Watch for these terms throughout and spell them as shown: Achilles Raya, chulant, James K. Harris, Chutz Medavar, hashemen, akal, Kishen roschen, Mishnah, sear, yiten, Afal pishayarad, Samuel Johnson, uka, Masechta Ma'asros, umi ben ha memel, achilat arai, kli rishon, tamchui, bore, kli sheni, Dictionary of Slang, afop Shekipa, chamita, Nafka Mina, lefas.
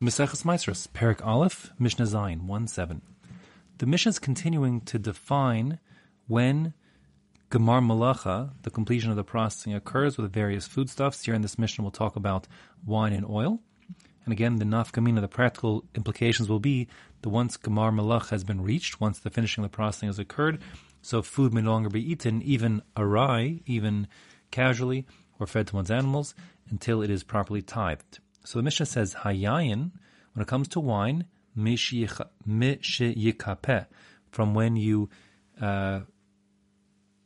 Masechta Ma'asros, Perek Aleph, Mishna Zayin, 1-7. The Mishnah is continuing to define when Gemar Melacha, the completion of the processing, occurs with various foodstuffs. Here in this Mishnah we'll talk about wine and oil. And again, the Nafka Mina, the practical implications will be that once Gemar Melacha has been reached, once the finishing of the processing has occurred, so food may no longer be eaten, even arai, even casually, or fed to one's animals, until it is properly tithed. So the Mishnah says, hayayin, when it comes to wine, from when you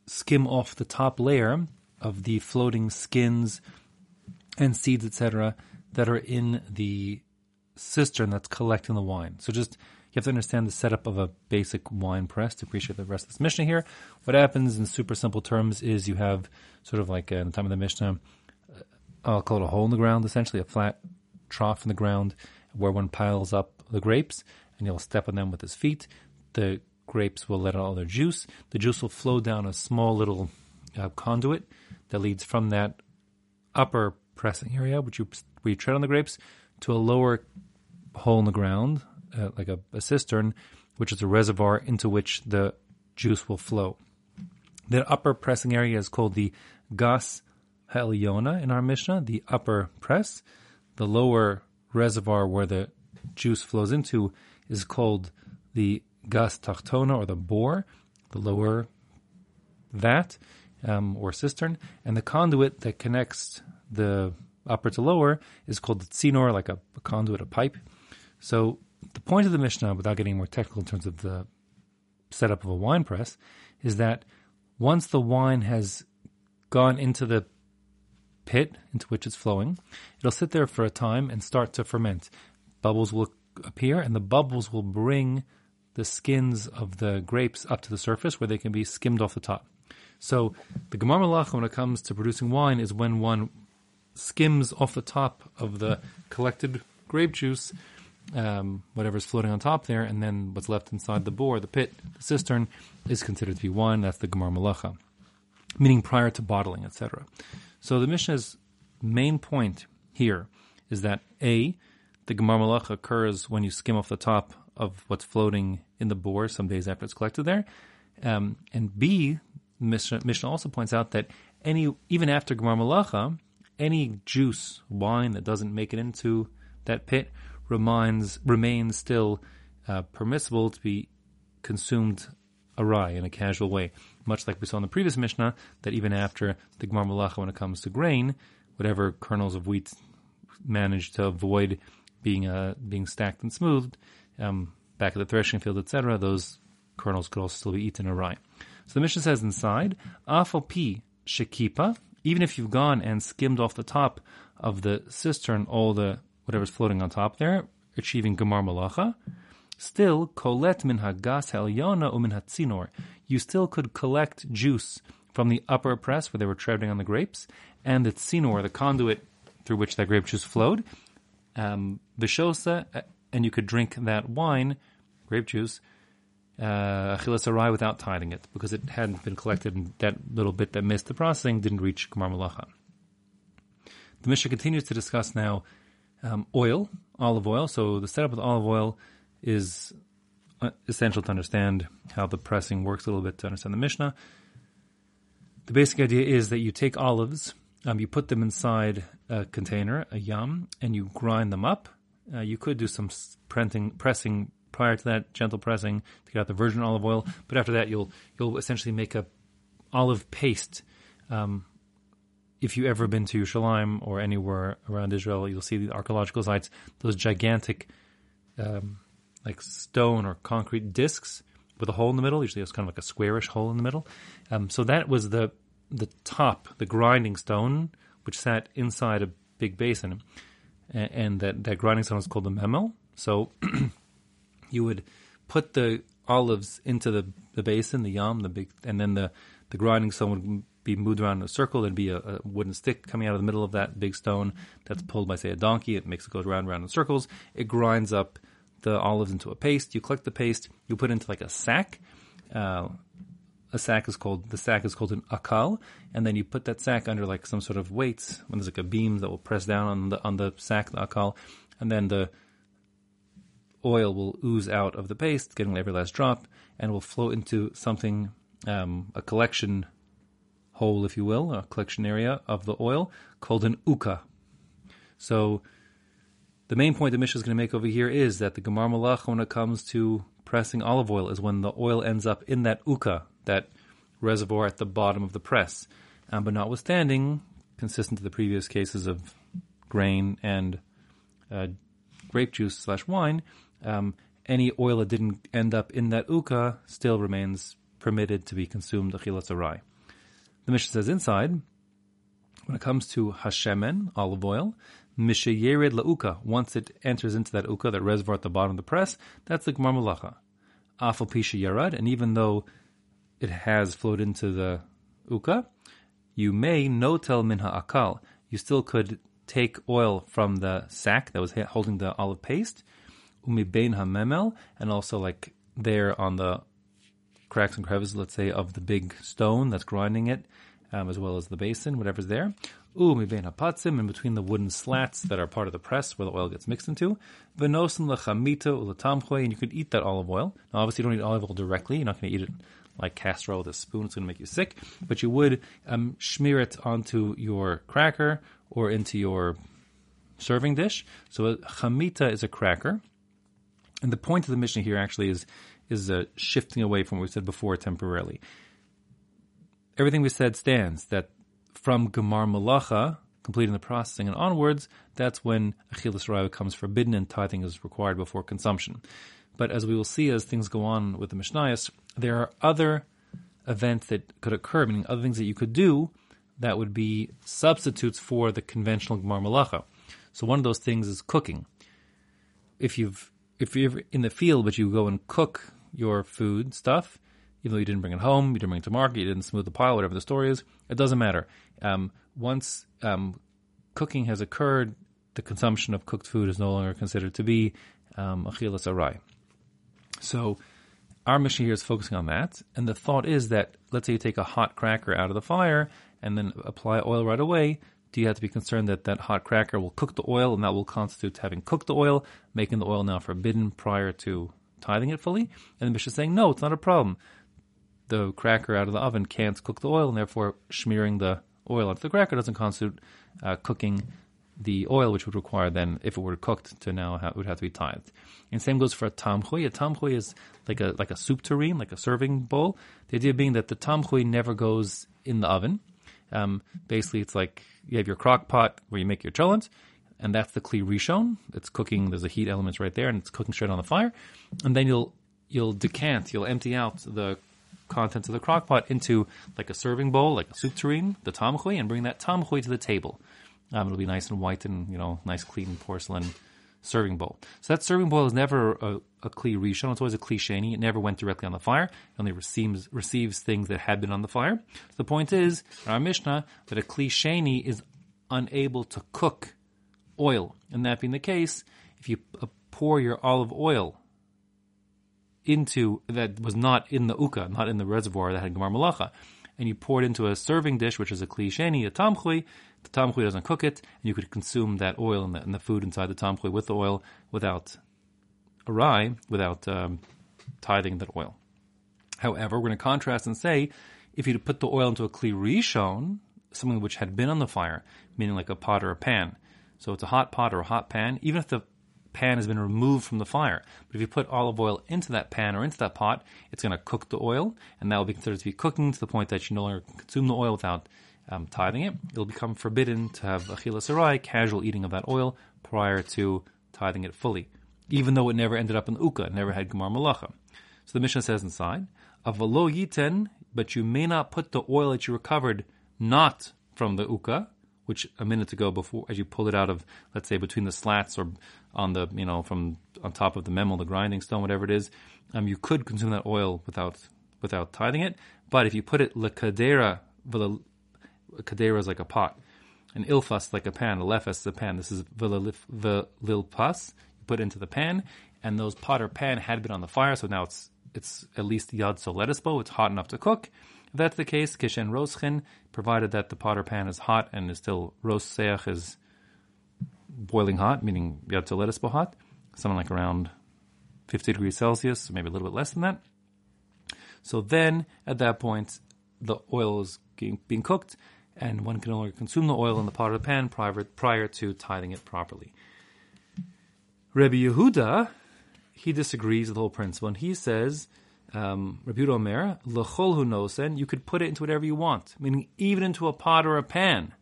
skim off the top layer of the floating skins and seeds, etc., that are in the cistern that's collecting the wine. So just, you have to understand the setup of a basic wine press to appreciate the rest of this Mishnah here. What happens in super simple terms is you have sort of like in the time of the Mishnah, I'll call it a hole in the ground, essentially a flat trough in the ground where one piles up the grapes, and he'll step on them with his feet. The grapes will let out all their juice. The juice will flow down a small little conduit that leads from that upper pressing area, which where you tread on the grapes, to a lower hole in the ground, like a cistern, which is a reservoir into which the juice will flow. The upper pressing area is called the gas tachtona in our Mishnah, the upper press. The lower reservoir where the juice flows into is called the gas tachtona, or the bore, the lower vat or cistern. And the conduit that connects the upper to lower is called the tsinor, like a conduit, a pipe. So the point of the Mishnah, without getting more technical in terms of the setup of a wine press, is that once the wine has gone into the pit into which it's flowing, it'll sit there for a time and start to ferment. Bubbles will appear, and the bubbles will bring the skins of the grapes up to the surface where they can be skimmed off the top. So the Gemar Melacha, when it comes to producing wine, is when one skims off the top of the collected grape juice, whatever's floating on top there, and then what's left inside the bore, the pit, the cistern, is considered to be wine. That's the Gemar Melacha, meaning prior to bottling, etc. So the Mishnah's main point here is that A, the Gemar Melacha occurs when you skim off the top of what's floating in the bore some days after it's collected there. And B, Mishnah also points out that even after Gemar Melacha, any juice, wine that doesn't make it into that pit remains still permissible to be consumed arai, in a casual way, much like we saw in the previous Mishnah, that even after the Gemar Melacha, when it comes to grain, whatever kernels of wheat manage to avoid being stacked and smoothed back at the threshing field, etc., those kernels could also still be eaten arai. So the Mishnah says inside, afop Shekipa, even if you've gone and skimmed off the top of the cistern all the whatever's floating on top there, achieving Gemar Melacha, still, kolet min ha gat ha'elyona min ha tsinor. You still could collect juice from the upper press where they were treading on the grapes, and the tsinor, the conduit through which that grape juice flowed, and you could drink that wine, grape juice, Achilles Raya, without tithing it, because it hadn't been collected, and that little bit that missed the processing didn't reach Gemar Melacha. The Mishnah continues to discuss now oil, olive oil. So the setup with olive oil is essential to understand how the pressing works a little bit, to understand the Mishnah. The basic idea is that you take olives, you put them inside a container, a yam, and you grind them up. You could do some pressing prior to that, gentle pressing, to get out the virgin olive oil, but after that you'll essentially make a olive paste. If you've ever been to Yerushalayim or anywhere around Israel, you'll see the archaeological sites, those gigantic like stone or concrete discs with a hole in the middle. Usually it's kind of like a squarish hole in the middle. So that was the top, the grinding stone, which sat inside a big basin. And that grinding stone was called the memel. So you would put the olives into the basin, the yam, and then the grinding stone would be moved around in a circle. There'd be a wooden stick coming out of the middle of that big stone that's pulled by, say, a donkey. It makes it go round and round in circles. It grinds up the olives into a paste. You collect the paste, you put it into like a sack. The sack is called an akal, and then you put that sack under like some sort of weights, when there's like a beam that will press down on the sack, the akal, and then the oil will ooze out of the paste, getting every last drop, and will flow into something, a collection hole, if you will, a collection area of the oil, called an uka. So the main point that Mishnah is going to make over here is that the Gemar Melacha, when it comes to pressing olive oil, is when the oil ends up in that uka, that reservoir at the bottom of the press. But notwithstanding, consistent to the previous cases of grain and grape juice / wine, any oil that didn't end up in that uka still remains permitted to be consumed, achilat arai. The Mishnah says inside, when it comes to hashemen, olive oil, Mishayirid lauka, once it enters into that uka, that reservoir at the bottom of the press, that's the Gemar Melacha. Afal pishayarad, and even though it has flowed into the uka, you may notel minha akal. You still could take oil from the sack that was holding the olive paste, umi ben ha memel, and also like there on the cracks and crevices, let's say, of the big stone that's grinding it, as well as the basin, whatever's there. Umi ben hapatzim, in between the wooden slats that are part of the press where the oil gets mixed into. Venosin la chamita ula tamchui, and you could eat that olive oil. Now, obviously, you don't eat olive oil directly. You're not going to eat it like casserole with a spoon, it's going to make you sick, but you would smear it onto your cracker or into your serving dish. So a chamita is a cracker. And the point of the Mishnah here actually is shifting away from what we said before temporarily. Everything we said stands that from Gemar Melacha, completing the processing and onwards, that's when Achilles Raya becomes forbidden and tithing is required before consumption. But as we will see as things go on with the Mishnayos, there are other events that could occur, meaning other things that you could do that would be substitutes for the conventional Gemar Melacha. So one of those things is cooking. If you're in the field but you go and cook your food stuff, even though you didn't bring it home, you didn't bring it to market, you didn't smooth the pile, whatever the story is, it doesn't matter. Once cooking has occurred, the consumption of cooked food is no longer considered to be achilas arai. So our Mishnah here is focusing on that, and the thought is that, let's say you take a hot cracker out of the fire and then apply oil right away, do you have to be concerned that that hot cracker will cook the oil and that will constitute having cooked the oil, making the oil now forbidden prior to tithing it fully? And the Mishnah is saying, no, it's not a problem. The cracker out of the oven can't cook the oil, and therefore smearing the oil onto the cracker doesn't constitute cooking the oil, which would require then, if it were cooked, to now it would have to be tithed. And same goes for a tamchui. A tamchui is like a soup tureen, like a serving bowl. The idea being that the tamchui never goes in the oven. Basically, it's like you have your crock pot where you make your chulant, and that's the kli rishon. It's cooking. There's a heat element right there, and it's cooking straight on the fire. And then you'll decant, you'll empty out the contents of the crock pot into like a serving bowl, like a soup tureen, the tamchui, and bring that tamchui to the table. It'll be nice and white and, nice clean porcelain serving bowl. So that serving bowl is never a kli rishon. It's always a kli sheni. It never went directly on the fire. It only receives things that had been on the fire. So the point is, in our Mishnah, that a kli sheni is unable to cook oil. And that being the case, if you pour your olive oil into, that was not in the uka, not in the reservoir that had Gemar Melacha, and you pour it into a serving dish, which is a kli sheni, a tamchui, the tamchui doesn't cook it, and you could consume that oil and the food inside the tamchui with the oil without arai, without tithing that oil. However, we're going to contrast and say, if you put the oil into a kli rishon, something which had been on the fire, meaning like a pot or a pan, so it's a hot pot or a hot pan, even if the pan has been removed from the fire. But if you put olive oil into that pan or into that pot, it's going to cook the oil, and that will be considered to be cooking to the point that you no longer consume the oil without tithing it. It'll become forbidden to have achilas arai, casual eating of that oil, prior to tithing it fully, even though it never ended up in the uka, it never had Gemar Melacha. So the Mishnah says inside, avalo yiten, but you may not put the oil that you recovered not from the uka, which a minute ago, before, as you pulled it out of, let's say, between the slats or on the, from on top of the memel, the grinding stone, whatever it is, you could consume that oil without tithing it. But if you put it, cadera is like a pot, an ilfas like a pan, a lefas is a pan. This is the lilpas, you put it into the pan, and those pot or pan had been on the fire, so now it's at least yad soletisbo, it's hot enough to cook. If that's the case, kishen roschen, provided that the pot or pan is hot and is still roseach, is boiling hot, meaning yad soletisbo hot, something like around 50 degrees Celsius, maybe a little bit less than that. So then, at that point, the oil is being cooked, and one can only consume the oil in the pot or the pan prior to tithing it properly. Rabbi Yehuda, he disagrees with the whole principle, and he says, Rabbi Yehuda Omer, l'chol hu nosen, you could put it into whatever you want, meaning even into a pot or a pan.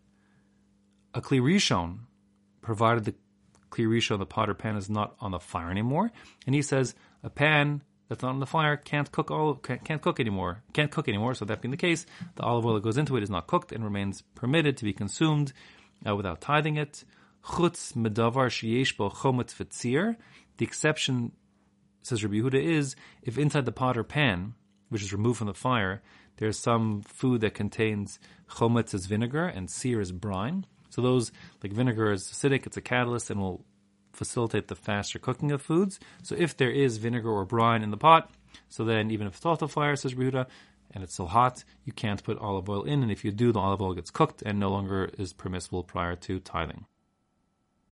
A kli rishon, provided the kli rishon, the pot or pan, is not on the fire anymore. And he says a pan that's not on the fire can't cook anymore. So that being the case, the olive oil that goes into it is not cooked and remains permitted to be consumed without tithing it. Chutz medavar sheyesh bo chometz v'tzir. The exception, says Rabbi Yehuda, is if inside the pot or pan, which is removed from the fire, there's some food that contains chometz as vinegar and sear as brine. So those, like vinegar is acidic, it's a catalyst and will facilitate the faster cooking of foods. So if there is vinegar or brine in the pot, so then even if it's off the fire, says Rabbi Yehuda, and it's still hot, you can't put olive oil in. And if you do, the olive oil gets cooked and no longer is permissible prior to tithing.